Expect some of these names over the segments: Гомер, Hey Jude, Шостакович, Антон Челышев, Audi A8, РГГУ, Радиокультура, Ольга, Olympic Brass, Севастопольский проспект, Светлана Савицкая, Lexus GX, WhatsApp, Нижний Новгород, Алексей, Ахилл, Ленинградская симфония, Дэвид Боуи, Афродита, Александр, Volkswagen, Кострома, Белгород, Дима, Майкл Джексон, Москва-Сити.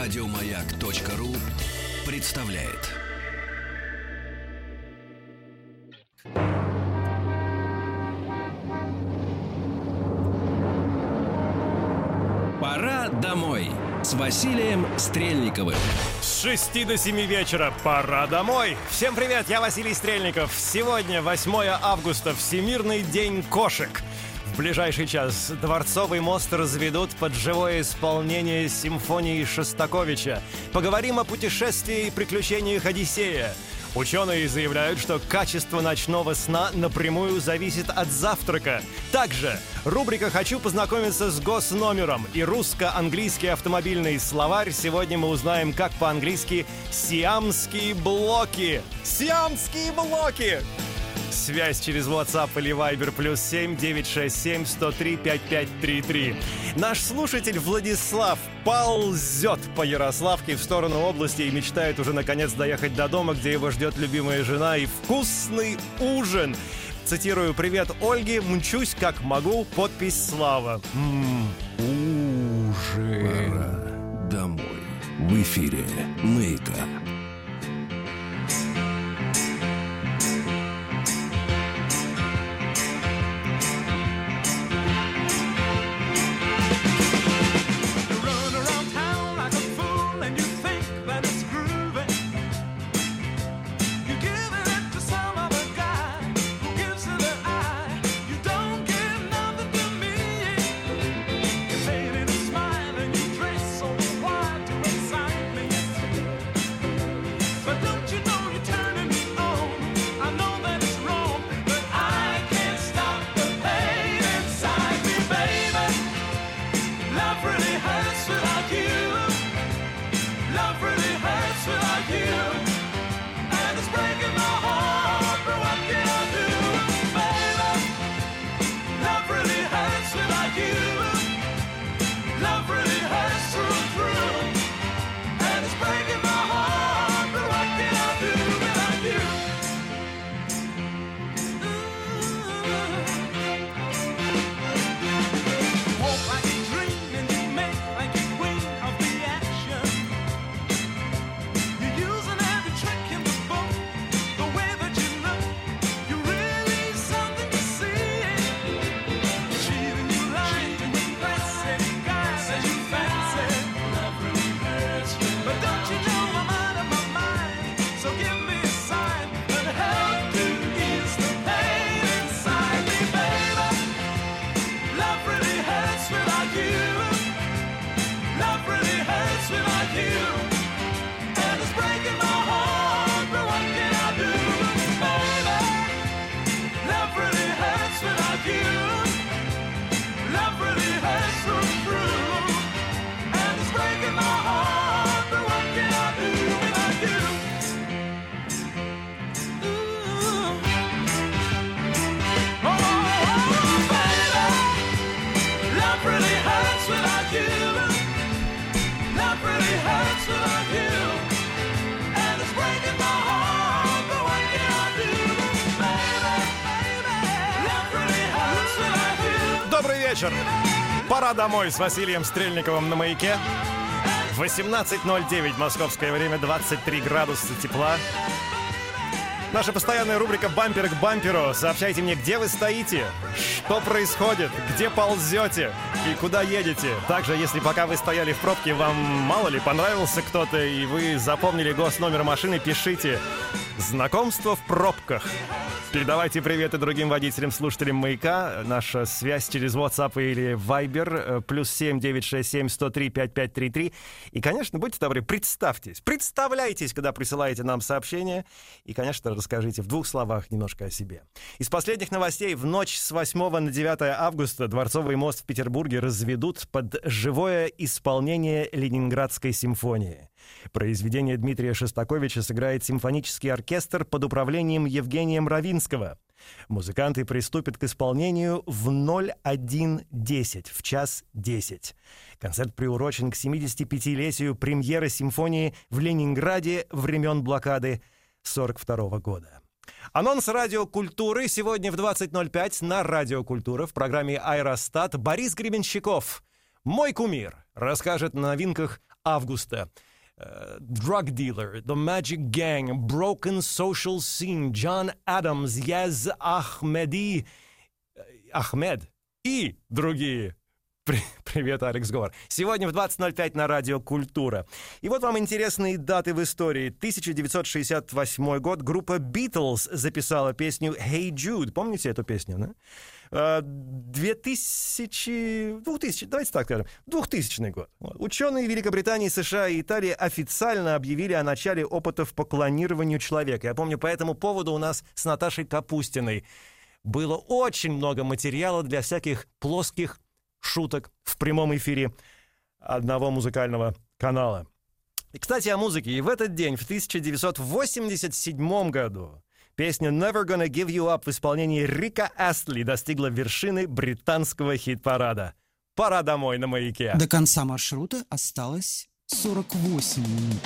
Радиомаяк.ру представляет. Пора домой с Василием Стрельниковым. С 6 до 7 вечера пора домой. Всем привет, я Василий Стрельников. Сегодня 8 августа, Всемирный день кошек. В ближайший час Дворцовый мост разведут под живое исполнение симфонии Шостаковича. Поговорим о путешествии и приключениях Одиссея. Ученые заявляют, что качество ночного сна напрямую зависит от завтрака. Также рубрика «Хочу познакомиться с госномером» и русско-английский автомобильный словарь. Сегодня мы узнаем, как по-английски «сиамские блоки». Сиамские блоки! Связь через WhatsApp или Viber +7 967 103 5533. Наш слушатель Владислав ползет по Ярославке в сторону области и мечтает уже наконец доехать до дома, где его ждет любимая жена и вкусный ужин. Цитирую: «Привет, Ольге, мчусь как могу». Подпись Слава. Ужин. Пора домой. В эфире «Маяка». Пора домой с Василием Стрельниковым на «Маяке». 18:09 московское время, 23 градуса тепла. Наша постоянная рубрика «Бампер к бамперу». Сообщайте мне, где вы стоите, что происходит, где ползете и куда едете. Также, если пока вы стояли в пробке, вам мало ли понравился кто-то и вы запомнили госномер машины, пишите «Знакомство в пробках». Передавайте привет и другим водителям, слушателям «Маяка». Наша связь через WhatsApp или Viber +7 967 103 5533. И, конечно, будьте добры, представьтесь. Представляйтесь, когда присылаете нам сообщение. И, конечно, расскажите в двух словах немножко о себе. Из последних новостей: в ночь с 8 на 9 августа Дворцовый мост в Петербурге разведут под живое исполнение Ленинградской симфонии. Произведение Дмитрия Шостаковича сыграет симфонический оркестр под управлением Евгения Равинского. Музыканты приступят к исполнению в 01:10, в 10:10. Концерт приурочен к 75-летию премьеры симфонии в Ленинграде времен блокады 1942 года. Анонс «Радиокультуры» сегодня в 20:05 на «Радиокультура» в программе «Аэростат». Борис Гребенщиков, мой кумир, расскажет о новинках августа. Drug Dealer, The Magic Gang, Broken Social Scene, John Adams, Яз Ахмеди, Ахмед и другие. Привет, Алекс Говор. Сегодня в 20.05 на Радио Культура. И вот вам интересные даты в истории. 1968 год. Группа Beatles записала песню Hey Jude. Помните эту песню, да? 2000 год. Ученые Великобритании, США и Италии официально объявили о начале опытов по клонированию человека. Я помню, по этому поводу у нас с Наташей Капустиной было очень много материала для всяких плоских шуток в прямом эфире одного музыкального канала. И, кстати, о музыке. И в этот день, в 1987 году, песня «Never Gonna Give You Up» в исполнении Рика Астли достигла вершины британского хит-парада. Пора домой на маяке. До конца маршрута осталось 48 минут.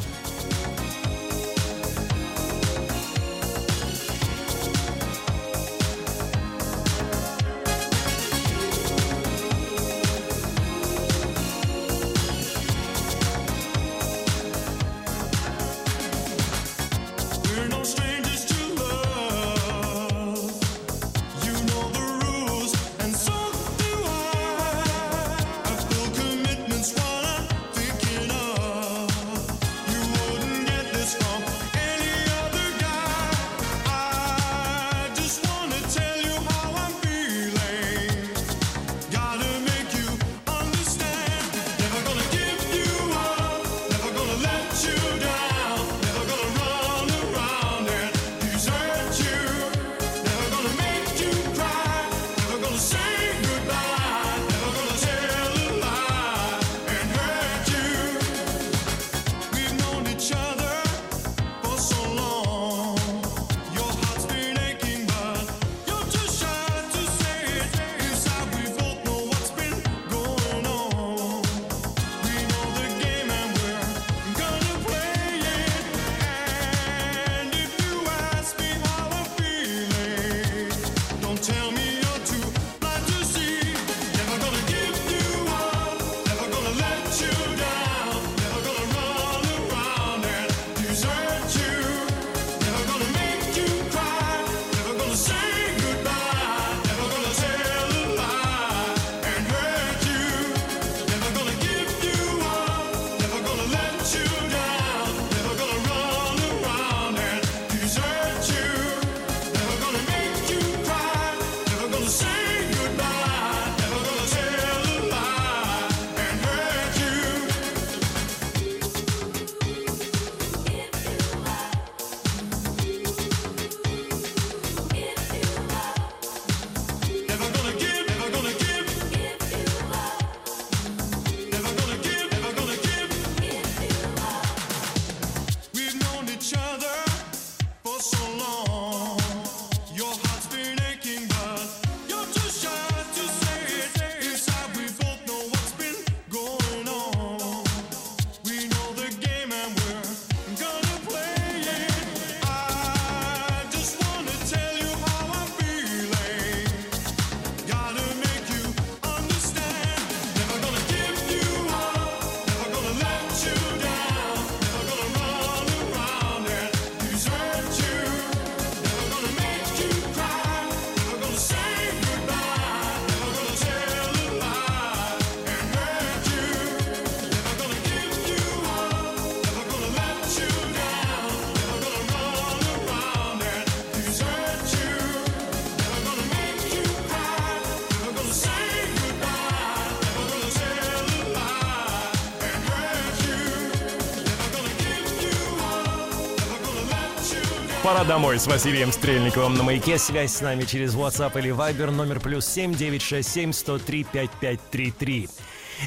Пора домой с Василием Стрельниковым на маяке. Связь с нами через WhatsApp или Viber, номер +7 967 103 5533.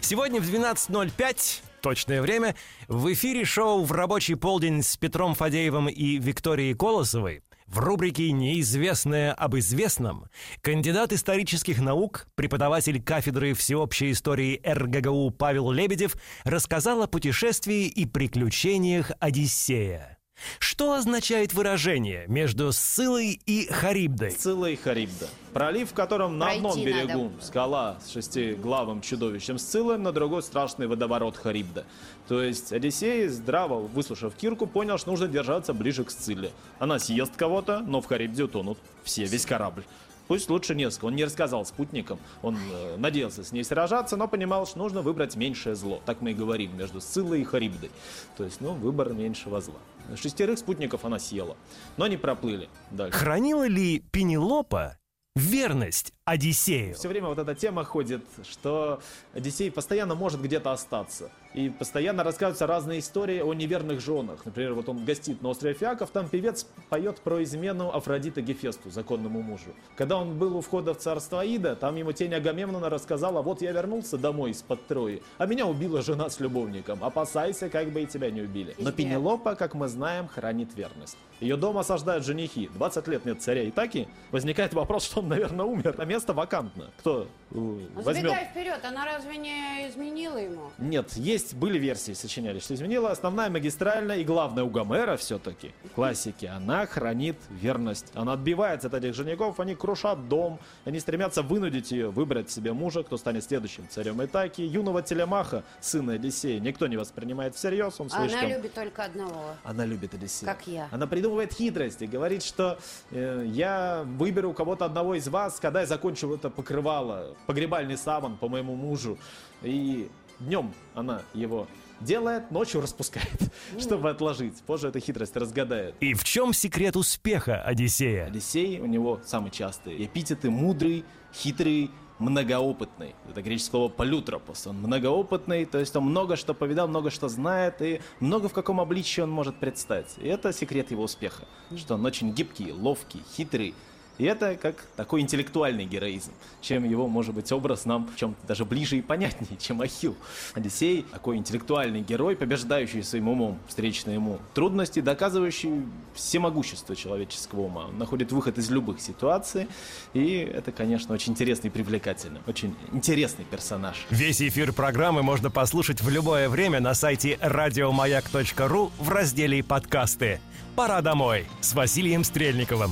Сегодня в 12.05, точное время, в эфире шоу «В рабочий полдень» с Петром Фадеевым и Викторией Колосовой. В рубрике «Неизвестное об известном» кандидат исторических наук, преподаватель кафедры всеобщей истории РГГУ Павел Лебедев рассказал о путешествии и приключениях Одиссея. Что означает выражение между Сциллой и Харибдой? Сцилла и Харибда. Пролив, в котором на одном берегу скала с шестиглавым чудовищем Сциллы, на другой страшный водоворот Харибда. То есть Одиссей, здраво выслушав Кирку, понял, что нужно держаться ближе к Сцилле. Она съест кого-то, но в Харибде утонут все, весь корабль. Пусть лучше несколько. Он не рассказал спутникам, он надеялся с ней сражаться, но понимал, что нужно выбрать меньшее зло. Так мы и говорим между Сциллой и Харибдой. То есть, выбор меньшего зла. 6 спутников она съела, но они проплыли дальше. Хранила ли Пенелопа верность Одиссею? Все время эта тема ходит, что Одиссей постоянно может где-то остаться. И постоянно рассказываются разные истории о неверных женах. Например, он гостит на острове Фиаков, там певец поет про измену Афродиты Гефесту, законному мужу. Когда он был у входа в царство Ида, там ему тень Агамемнона рассказала: вот я вернулся домой из-под Трои, а меня убила жена с любовником. Опасайся, как бы и тебя не убили. Но Пенелопа, как мы знаем, хранит верность. Ее дом осаждают женихи. 20 лет нет царя Итаки. Возникает вопрос, что он, наверное, умер. Место вакантно. Кто возьмет? Забегай вперед, она разве не изменила ему? Нет, были версии, сочиняли, что изменила. Основная, магистральная и главная у Гомера все-таки. Классики. Она хранит верность. Она отбивается от этих женихов, они крушат дом, они стремятся вынудить ее выбрать себе мужа, кто станет следующим царем Итаки. Юного Телемаха, сына Одиссея, никто не воспринимает всерьез. Он слышит, она любит только одного. Она любит Одиссея. Как я. Она придумывает хитрости, говорит, что я выберу кого-то одного из вас, когда я закончу это покрывало, погребальный саван по моему мужу. И днем она его делает, ночью распускает, чтобы отложить. Позже эта хитрость разгадает. И в чем секрет успеха Одиссея? Одиссей, у него самые частые эпитеты: мудрый, хитрый, многоопытный. Это греческое слово полютропос. Он многоопытный, то есть он много что повидал, много что знает, и много в каком обличии он может предстать. И это секрет его успеха, что он очень гибкий, ловкий, хитрый. И это как такой интеллектуальный героизм, чем его, может быть, образ нам в чем-то даже ближе и понятнее, чем Ахилл. Одиссей – такой интеллектуальный герой, побеждающий своим умом встречные ему трудности, доказывающий всемогущество человеческого ума. Он находит выход из любых ситуаций, и это, конечно, очень интересно и привлекательно. Очень интересный персонаж. Весь эфир программы можно послушать в любое время на сайте radiomayak.ru в разделе «Подкасты». «Пора домой» с Василием Стрельниковым.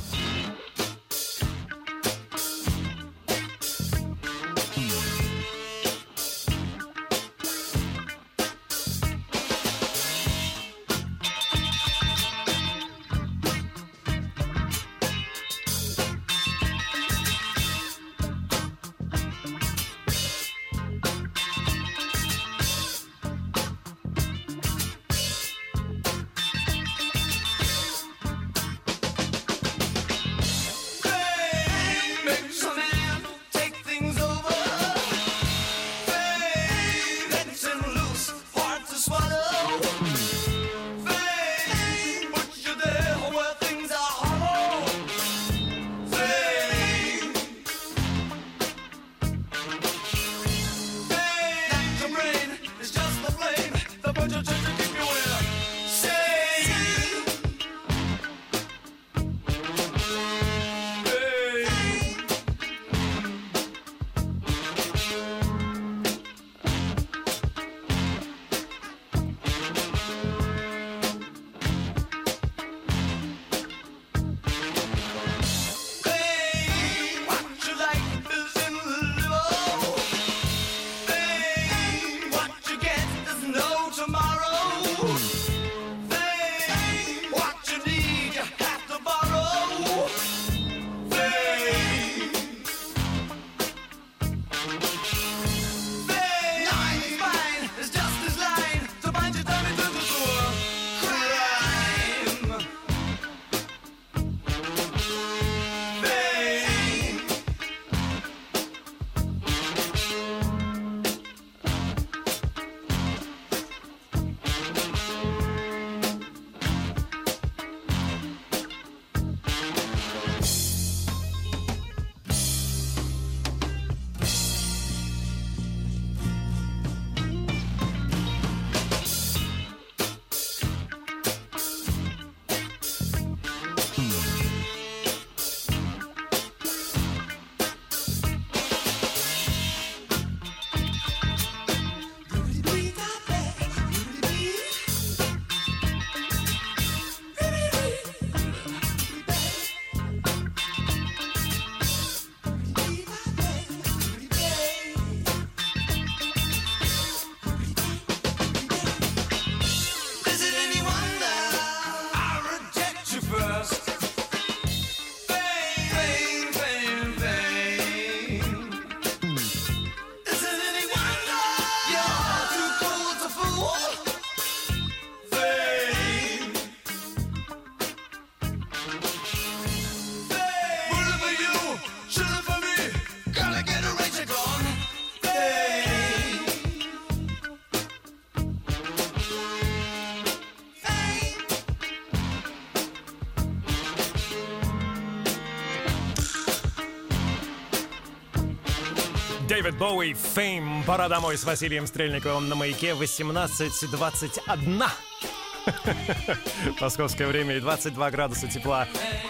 Дэвид Боуи, «Fame». Пора домой с Василием Стрельниковым на Маяке. 18:21. Московское время и 22 градуса тепла.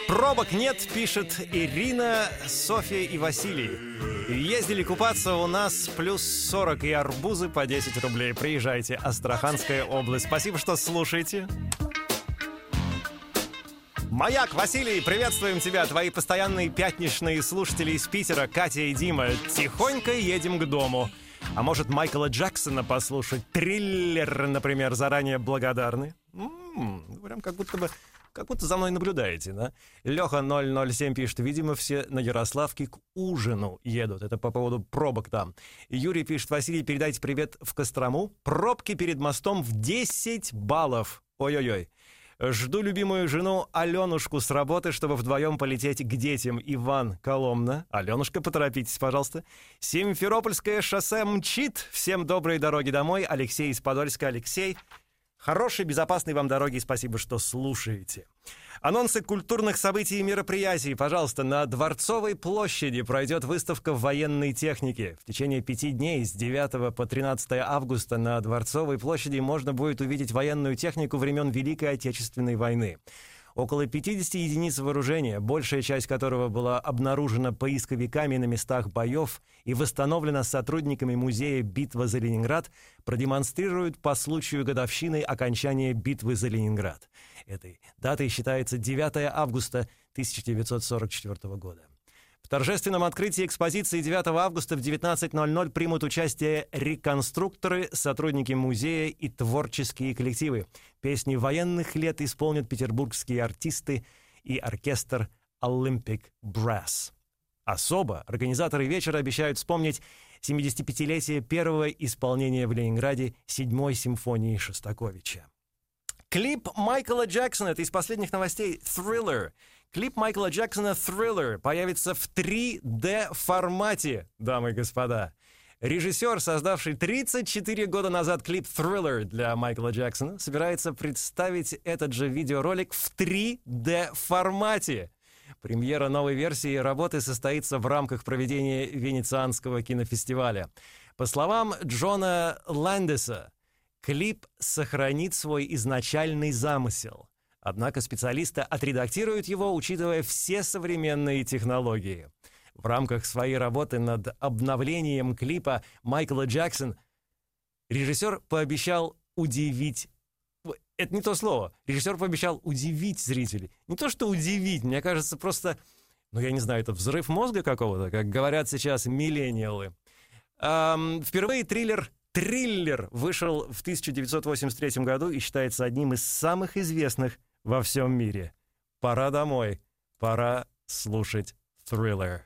Пробок нет, пишет Ирина, Софья и Василий. Ездили купаться, у нас плюс 40 и арбузы по 10 рублей. Приезжайте, Астраханская область. Спасибо, что слушаете. Маяк, Василий, приветствуем тебя, твои постоянные пятничные слушатели из Питера, Катя и Дима. Тихонько едем к дому. А может, Майкла Джексона послушать? Thriller, например, заранее благодарны. Прям как будто за мной наблюдаете, да? Леха 007 пишет, видимо, все на Ярославке к ужину едут. Это по поводу пробок там. Юрий пишет, Василий, передайте привет в Кострому. Пробки перед мостом в 10 баллов. Ой-ой-ой. Жду любимую жену Аленушку с работы, чтобы вдвоем полететь к детям. Иван, Коломна. Аленушка, поторопитесь, пожалуйста. Симферопольское шоссе мчит. Всем доброй дороги домой. Алексей из Подольска. Алексей, хорошей, безопасной вам дороги. Спасибо, что слушаете. Анонсы культурных событий и мероприятий. Пожалуйста, на Дворцовой площади пройдет выставка военной техники. В течение 5 дней с 9 по 13 августа на Дворцовой площади можно будет увидеть военную технику времен Великой Отечественной войны. Около 50 единиц вооружения, большая часть которого была обнаружена поисковиками на местах боев и восстановлена сотрудниками музея «Битва за Ленинград», продемонстрируют по случаю годовщины окончания «Битвы за Ленинград». Этой датой считается 9 августа 1944 года. В торжественном открытии экспозиции 9 августа в 19:00 примут участие реконструкторы, сотрудники музея и творческие коллективы. Песни военных лет исполнят петербургские артисты и оркестр Olympic Brass. Особо организаторы вечера обещают вспомнить 75-летие первого исполнения в Ленинграде 7-й симфонии Шостаковича. Клип Майкла Джексона, это из последних новостей, «Thriller». Клип Майкла Джексона «Thriller» появится в 3D-формате, дамы и господа. Режиссер, создавший 34 года назад клип «Thriller» для Майкла Джексона, собирается представить этот же видеоролик в 3D-формате. Премьера новой версии работы состоится в рамках проведения Венецианского кинофестиваля. По словам Джона Ландеса, клип сохранит свой изначальный замысел. Однако специалисты отредактируют его, учитывая все современные технологии. В рамках своей работы над обновлением клипа Майкла Джексона режиссер пообещал удивить... Это не то слово. Режиссер пообещал удивить зрителей. Не то что удивить, мне кажется, просто... я не знаю, это взрыв мозга какого-то, как говорят сейчас миллениалы. Впервые триллер... «Thriller» вышел в 1983 году и считается одним из самых известных во всем мире. Пора домой, пора слушать «Thriller».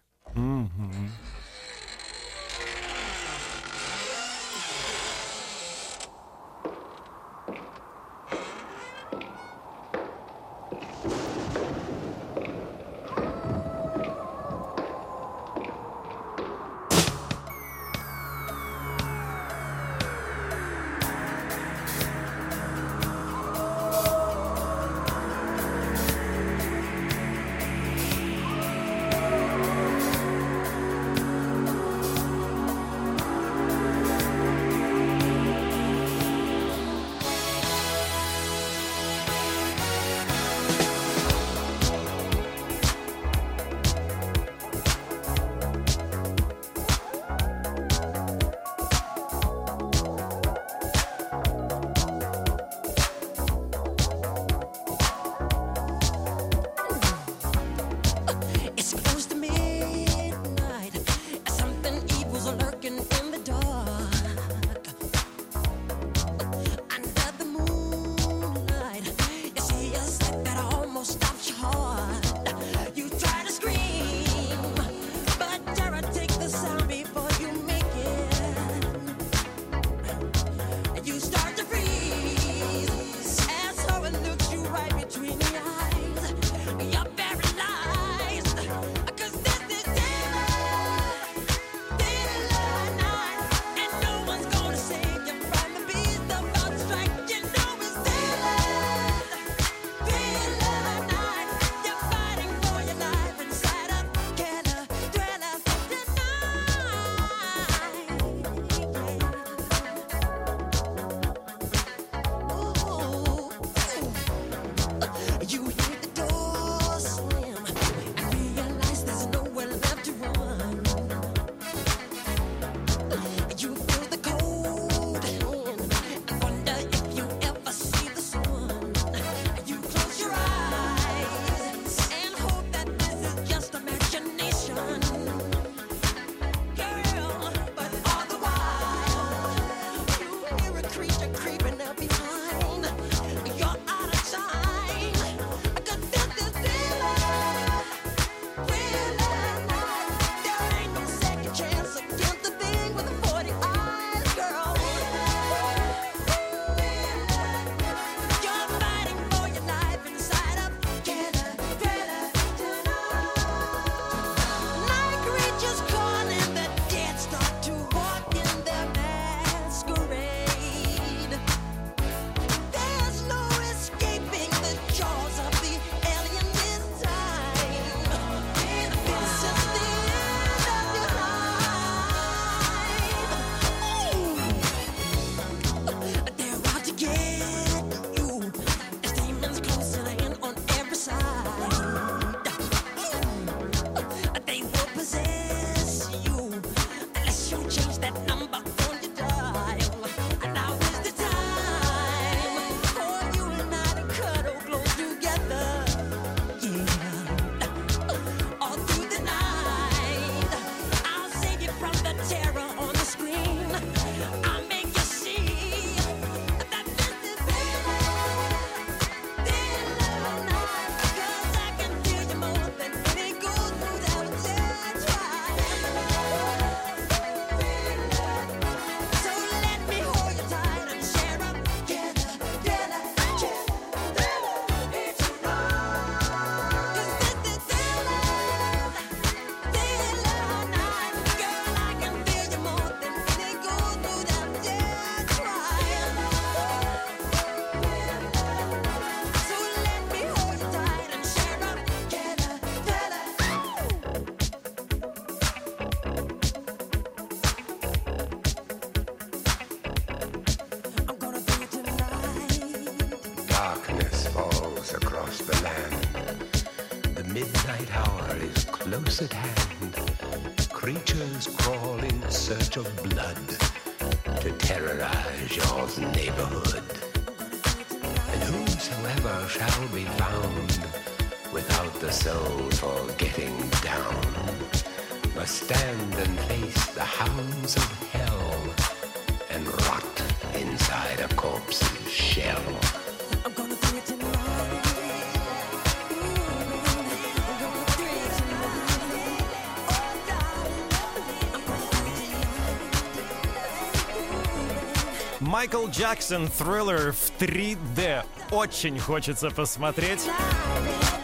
Майкл Джексон, Thriller в 3D. Очень хочется посмотреть.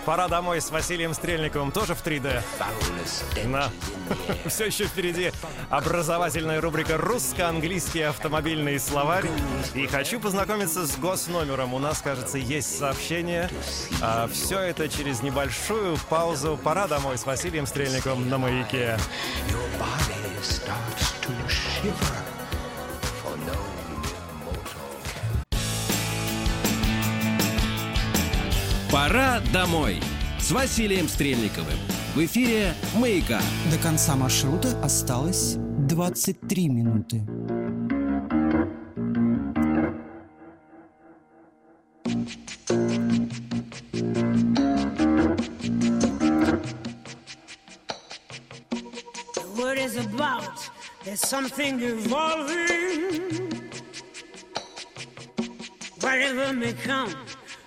Пора домой с Василием Стрельниковым тоже в 3D. На. Все еще впереди образовательная рубрика «Русско-английский автомобильный словарь». И хочу познакомиться с госномером. У нас, кажется, есть сообщение. А все это через небольшую паузу. Пора домой с Василием Стрельниковым на «Маяке». «Пора домой» с Василием Стрельниковым. В эфире «Маяка». До конца маршрута осталось 23 минуты. The word is about, there's something evolving. Whatever may come,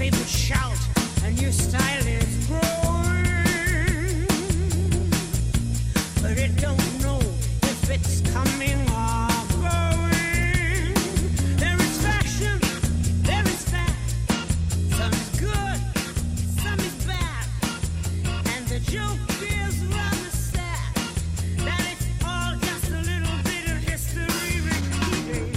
People shout, a new style is growing, but it don't know if it's coming or going. There is fashion, there is fact, some is good, some is bad, and the joke is rather sad, that it's all just a little bit of history repeating.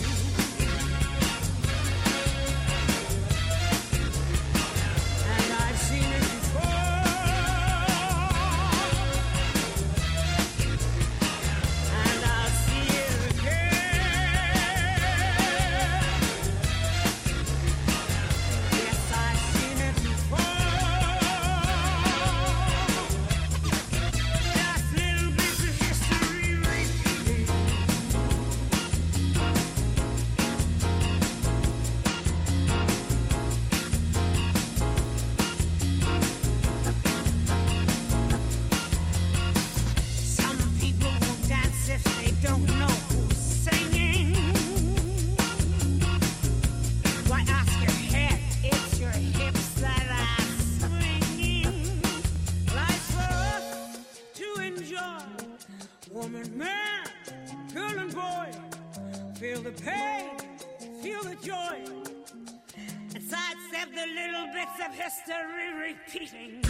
Repeating.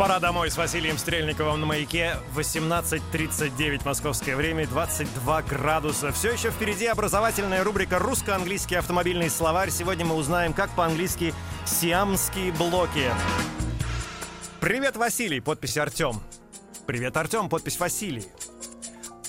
Пора домой с Василием Стрельниковым на Маяке. 18:39 московское время, 22 градуса. Все еще впереди образовательная рубрика «Русско-английский автомобильный словарь». Сегодня мы узнаем, как по-английски «сиамские блоки». Привет, Василий, подпись Артем. Привет, Артем, подпись Василий.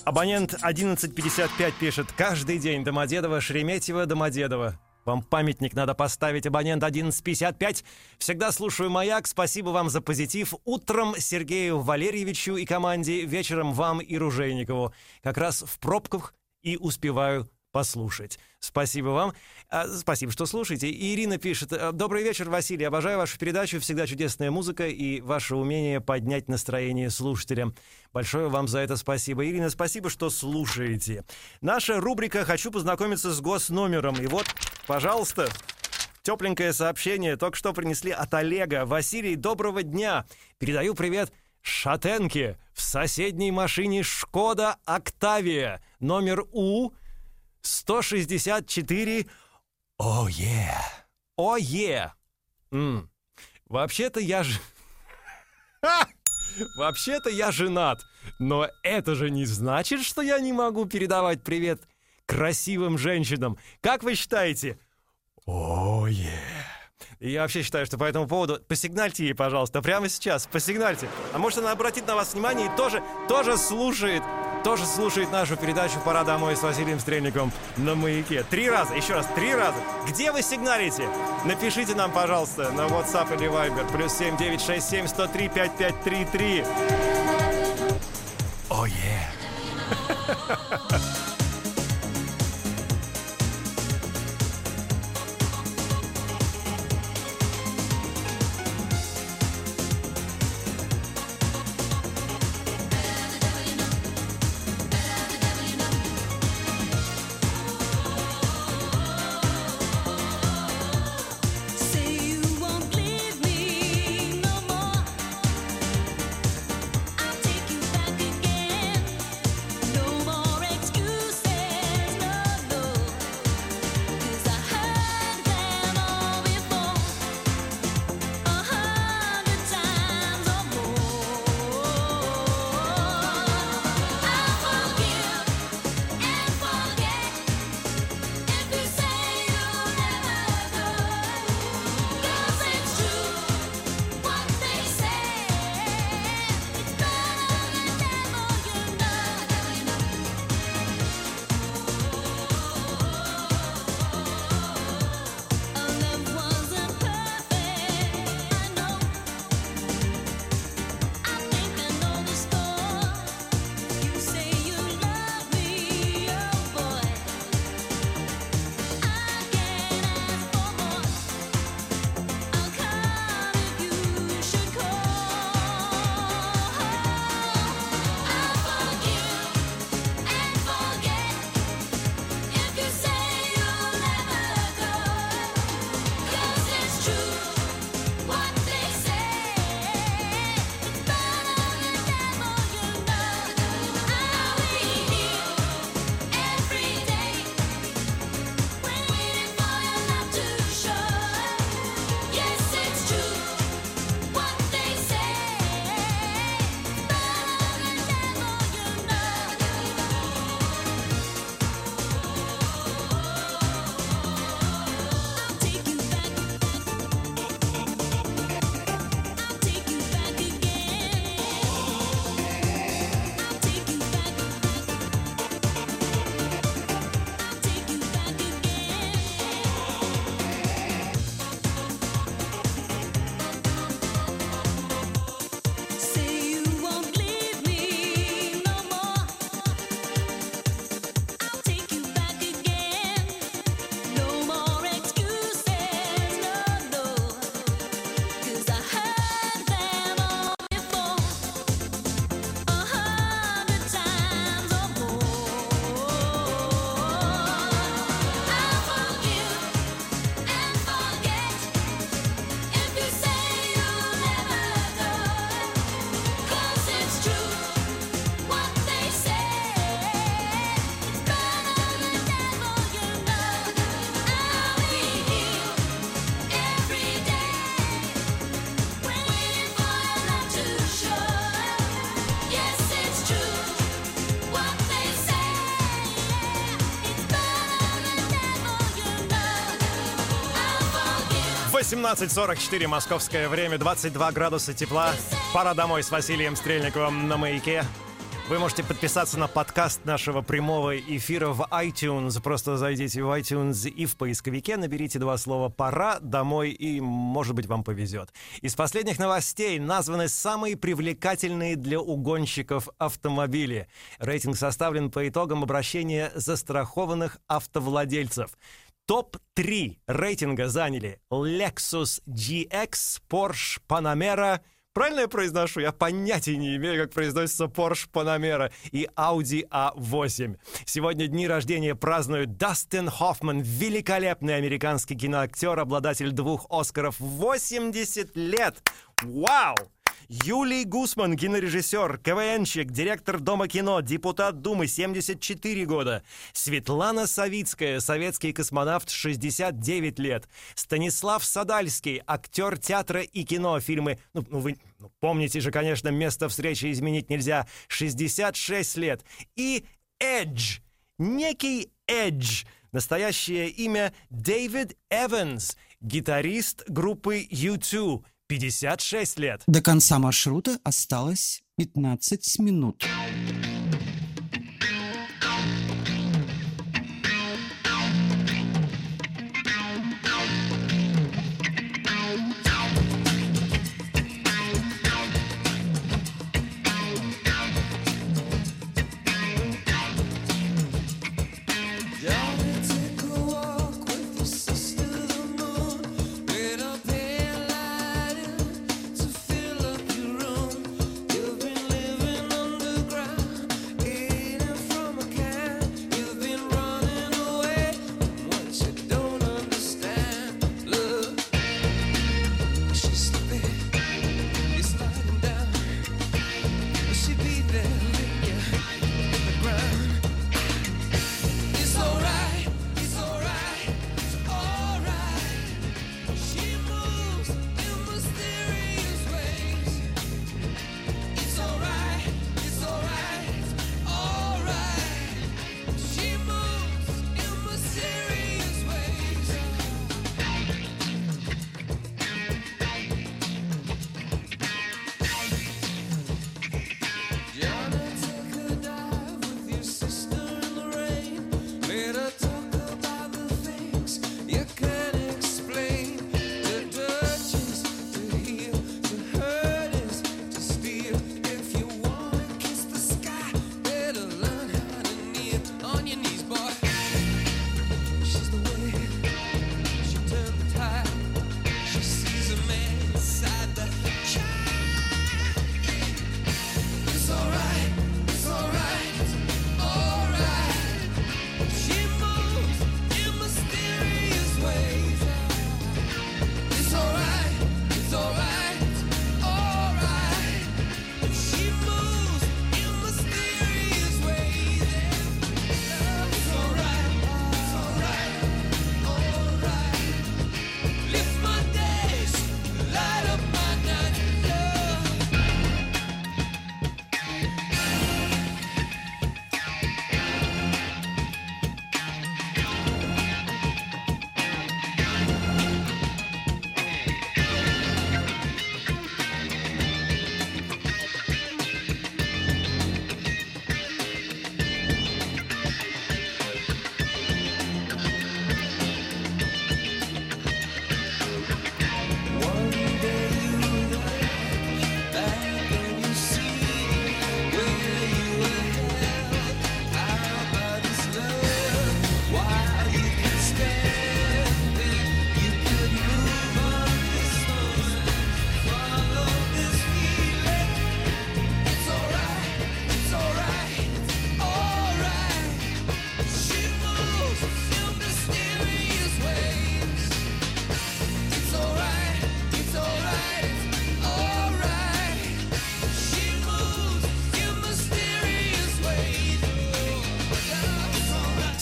Абонент 1155 пишет: каждый день Домодедово, Шереметьево, Домодедово. Вам памятник надо поставить, абонент 1155. Всегда слушаю «Маяк». Спасибо вам за позитив. Утром Сергею Валерьевичу и команде, вечером вам и Ружейникову. Как раз в пробках и успеваю послушать. Спасибо вам. Спасибо, что слушаете. И Ирина пишет: добрый вечер, Василий. Обожаю вашу передачу. Всегда чудесная музыка и ваше умение поднять настроение слушателям. Большое вам за это спасибо. Ирина, спасибо, что слушаете. Наша рубрика «Хочу познакомиться с госномером». И вот, пожалуйста, тепленькое сообщение. Только что принесли от Олега. Василий, доброго дня. Передаю привет Шатенке в соседней машине «Шкода Октавия». Номер У... 164. О-е! О-е! Вообще-то я же... Вообще-то я женат. Но это же не значит, что я не могу передавать привет красивым женщинам. Как вы считаете? О-е! Я вообще считаю, что по этому поводу... Посигнальте ей, пожалуйста, прямо сейчас. Посигнальте. А может, она обратит на вас внимание и тоже слушает... Тоже слушает нашу передачу «Пора домой» с Василием Стрельниковым на «Маяке». 3 раза, еще раз, 3 раза. Где вы сигналите? Напишите нам, пожалуйста, на WhatsApp или Viber. +7 967 103 55 33. О, е! Excuse 17:44 московское время, 22 градуса тепла. Пора домой с Василием Стрельниковым на «Маяке». Вы можете подписаться на подкаст нашего прямого эфира в iTunes. Просто зайдите в iTunes и в поисковике наберите два слова «Пора домой» и, может быть, вам повезет. Из последних новостей названы самые привлекательные для угонщиков автомобили. Рейтинг составлен по итогам обращения застрахованных автовладельцев. Топ-3 рейтинга заняли Lexus GX, Porsche Panamera. Правильно я произношу? Я понятия не имею, как произносится Porsche Panamera и Audi A8. Сегодня дни рождения празднуют Дастин Хоффман, великолепный американский киноактер, обладатель 2 Оскаров, 80 лет. Вау! Юлий Гусман, кинорежиссер, КВНщик, директор Дома кино, депутат Думы, 74 года. Светлана Савицкая, советский космонавт, 69 лет. Станислав Садальский, актер театра и кино, фильмы... Вы помните же, конечно, «Место встречи изменить нельзя», 66 лет. И Эдж, некий Эдж, настоящее имя Дэвид Эванс, гитарист группы U2, 56 лет. До конца маршрута осталось 15 минут.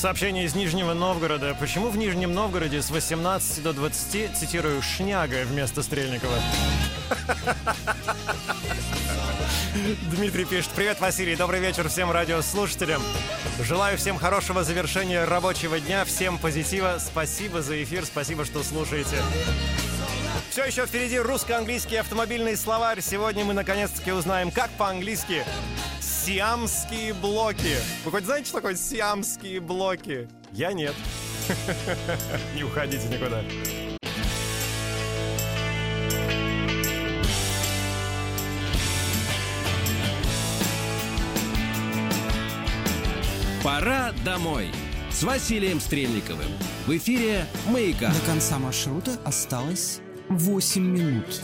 Сообщение из Нижнего Новгорода. Почему в Нижнем Новгороде с 18 до 20, цитирую, «шняга» вместо Стрельникова? Дмитрий пишет. Привет, Василий. Добрый вечер всем радиослушателям. Желаю всем хорошего завершения рабочего дня, всем позитива. Спасибо за эфир, спасибо, что слушаете. Все еще впереди русско-английский автомобильный словарь. Сегодня мы наконец-таки узнаем, как по-английски сиамские блоки. Вы хоть знаете, что такое сиамские блоки? Я нет. Не уходите никуда. Пора домой с Василием Стрельниковым. В эфире «Маяка». До конца маршрута осталось 8 минут.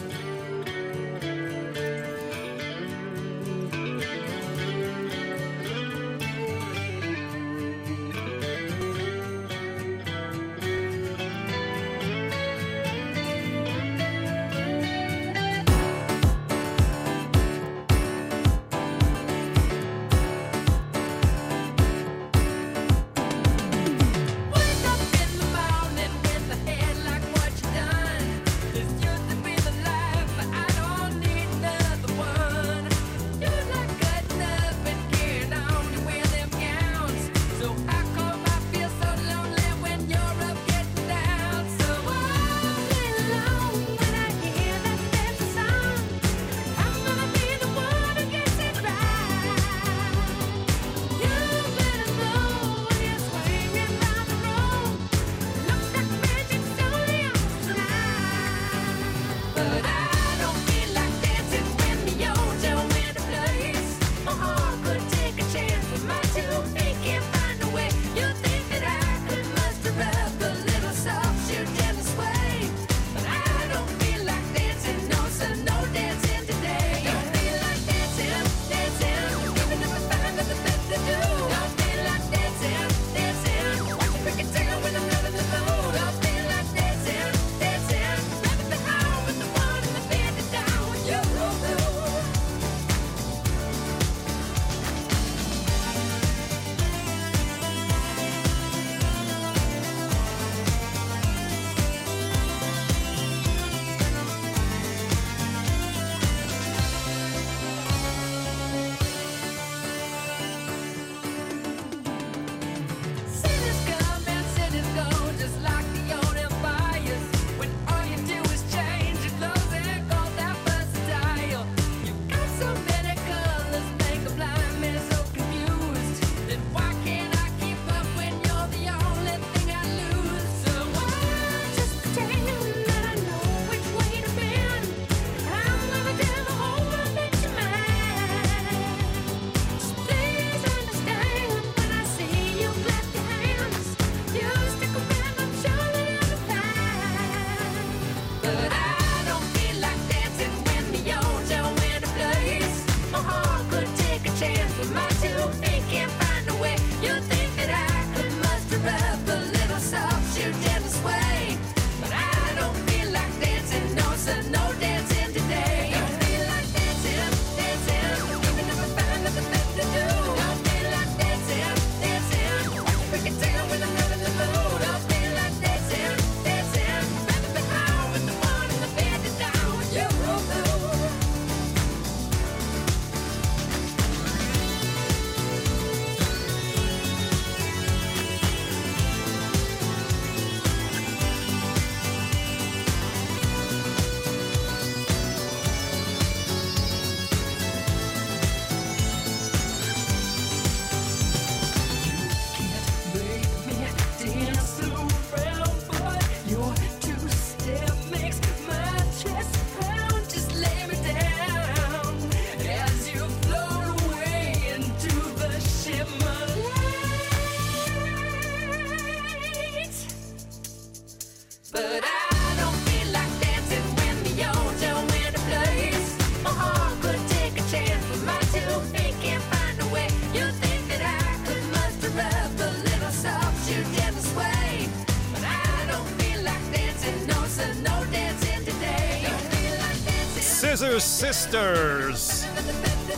Sisters.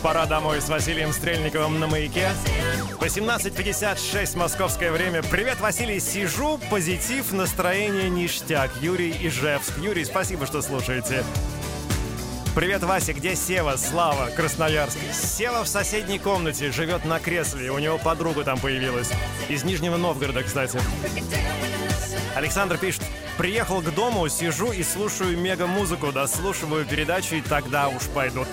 Пора домой с Василием Стрельниковым на «Маяке». 18:56 московское время. Привет, Василий, сижу, позитив, настроение ништяк. Юрий, Ижевск. Юрий, спасибо, что слушаете. Привет, Вася, где Сева? Слава, Красноярск. Сева в соседней комнате, живет на кресле. У него подруга там появилась. Из Нижнего Новгорода, кстати. Александр пишет: Приехал к дому, сижу и слушаю мега-музыку, дослушиваю передачу и тогда уж пойду.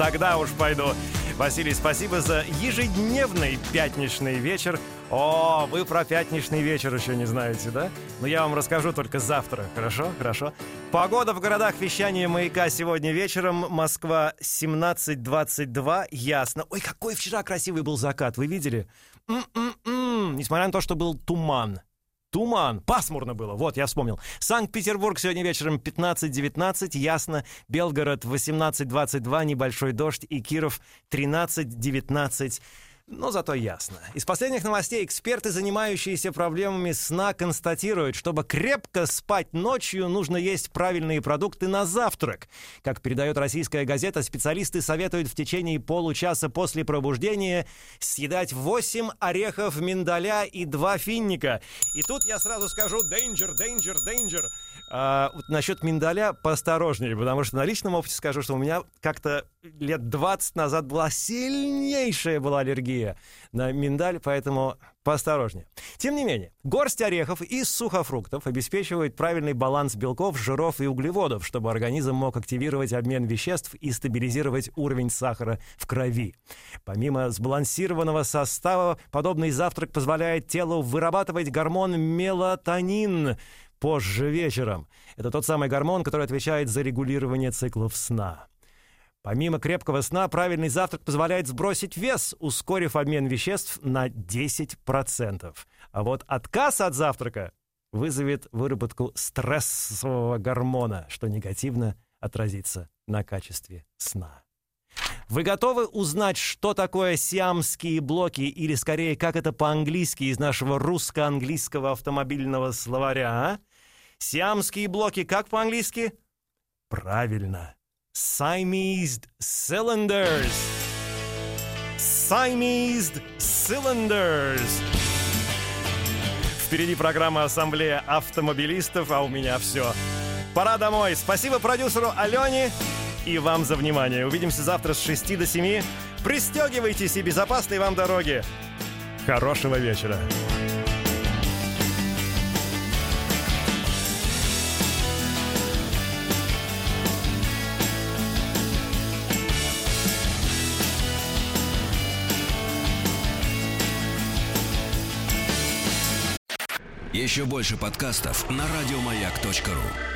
Василий, спасибо за ежедневный пятничный вечер. О, вы про пятничный вечер еще не знаете, да? Но я вам расскажу только завтра, хорошо? Погода в городах, вещание «Маяка» сегодня вечером. Москва 17:22, ясно. Ой, какой вчера красивый был закат, вы видели? Несмотря на то, что был туман. Пасмурно было, вот, я вспомнил. Санкт-Петербург сегодня вечером 15:19, ясно. Белгород 18:22, небольшой дождь. И Киров 13:19, но зато ясно. Из последних новостей эксперты, занимающиеся проблемами сна, констатируют, чтобы крепко спать ночью, нужно есть правильные продукты на завтрак. Как передает российская газета, специалисты советуют в течение получаса после пробуждения съедать 8 орехов миндаля и 2 финника. И тут я сразу скажу danger. Вот насчет миндаля поосторожнее, потому что на личном опыте скажу, что у меня как-то лет 20 назад была сильнейшая аллергия на миндаль, поэтому поосторожнее. Тем не менее, горсть орехов и сухофруктов обеспечивает правильный баланс белков, жиров и углеводов, чтобы организм мог активировать обмен веществ и стабилизировать уровень сахара в крови. Помимо сбалансированного состава, подобный завтрак позволяет телу вырабатывать гормон мелатонин позже вечером. Это тот самый гормон, который отвечает за регулирование циклов сна. Помимо крепкого сна, правильный завтрак позволяет сбросить вес, ускорив обмен веществ на 10%. А вот отказ от завтрака вызовет выработку стрессового гормона, что негативно отразится на качестве сна. Вы готовы узнать, что такое сиамские блоки, или, скорее, как это по-английски из нашего русско-английского автомобильного словаря, а? Сиамские блоки как по-английски? Правильно. Siamese Cylinders. Впереди программа «Ассамблея автомобилистов», а у меня все. Пора домой. Спасибо продюсеру Алене. И вам за внимание. Увидимся завтра с 6 до 7. Пристегивайтесь и безопасной вам дороги. Хорошего вечера. Еще больше подкастов на радиомаяк.ру.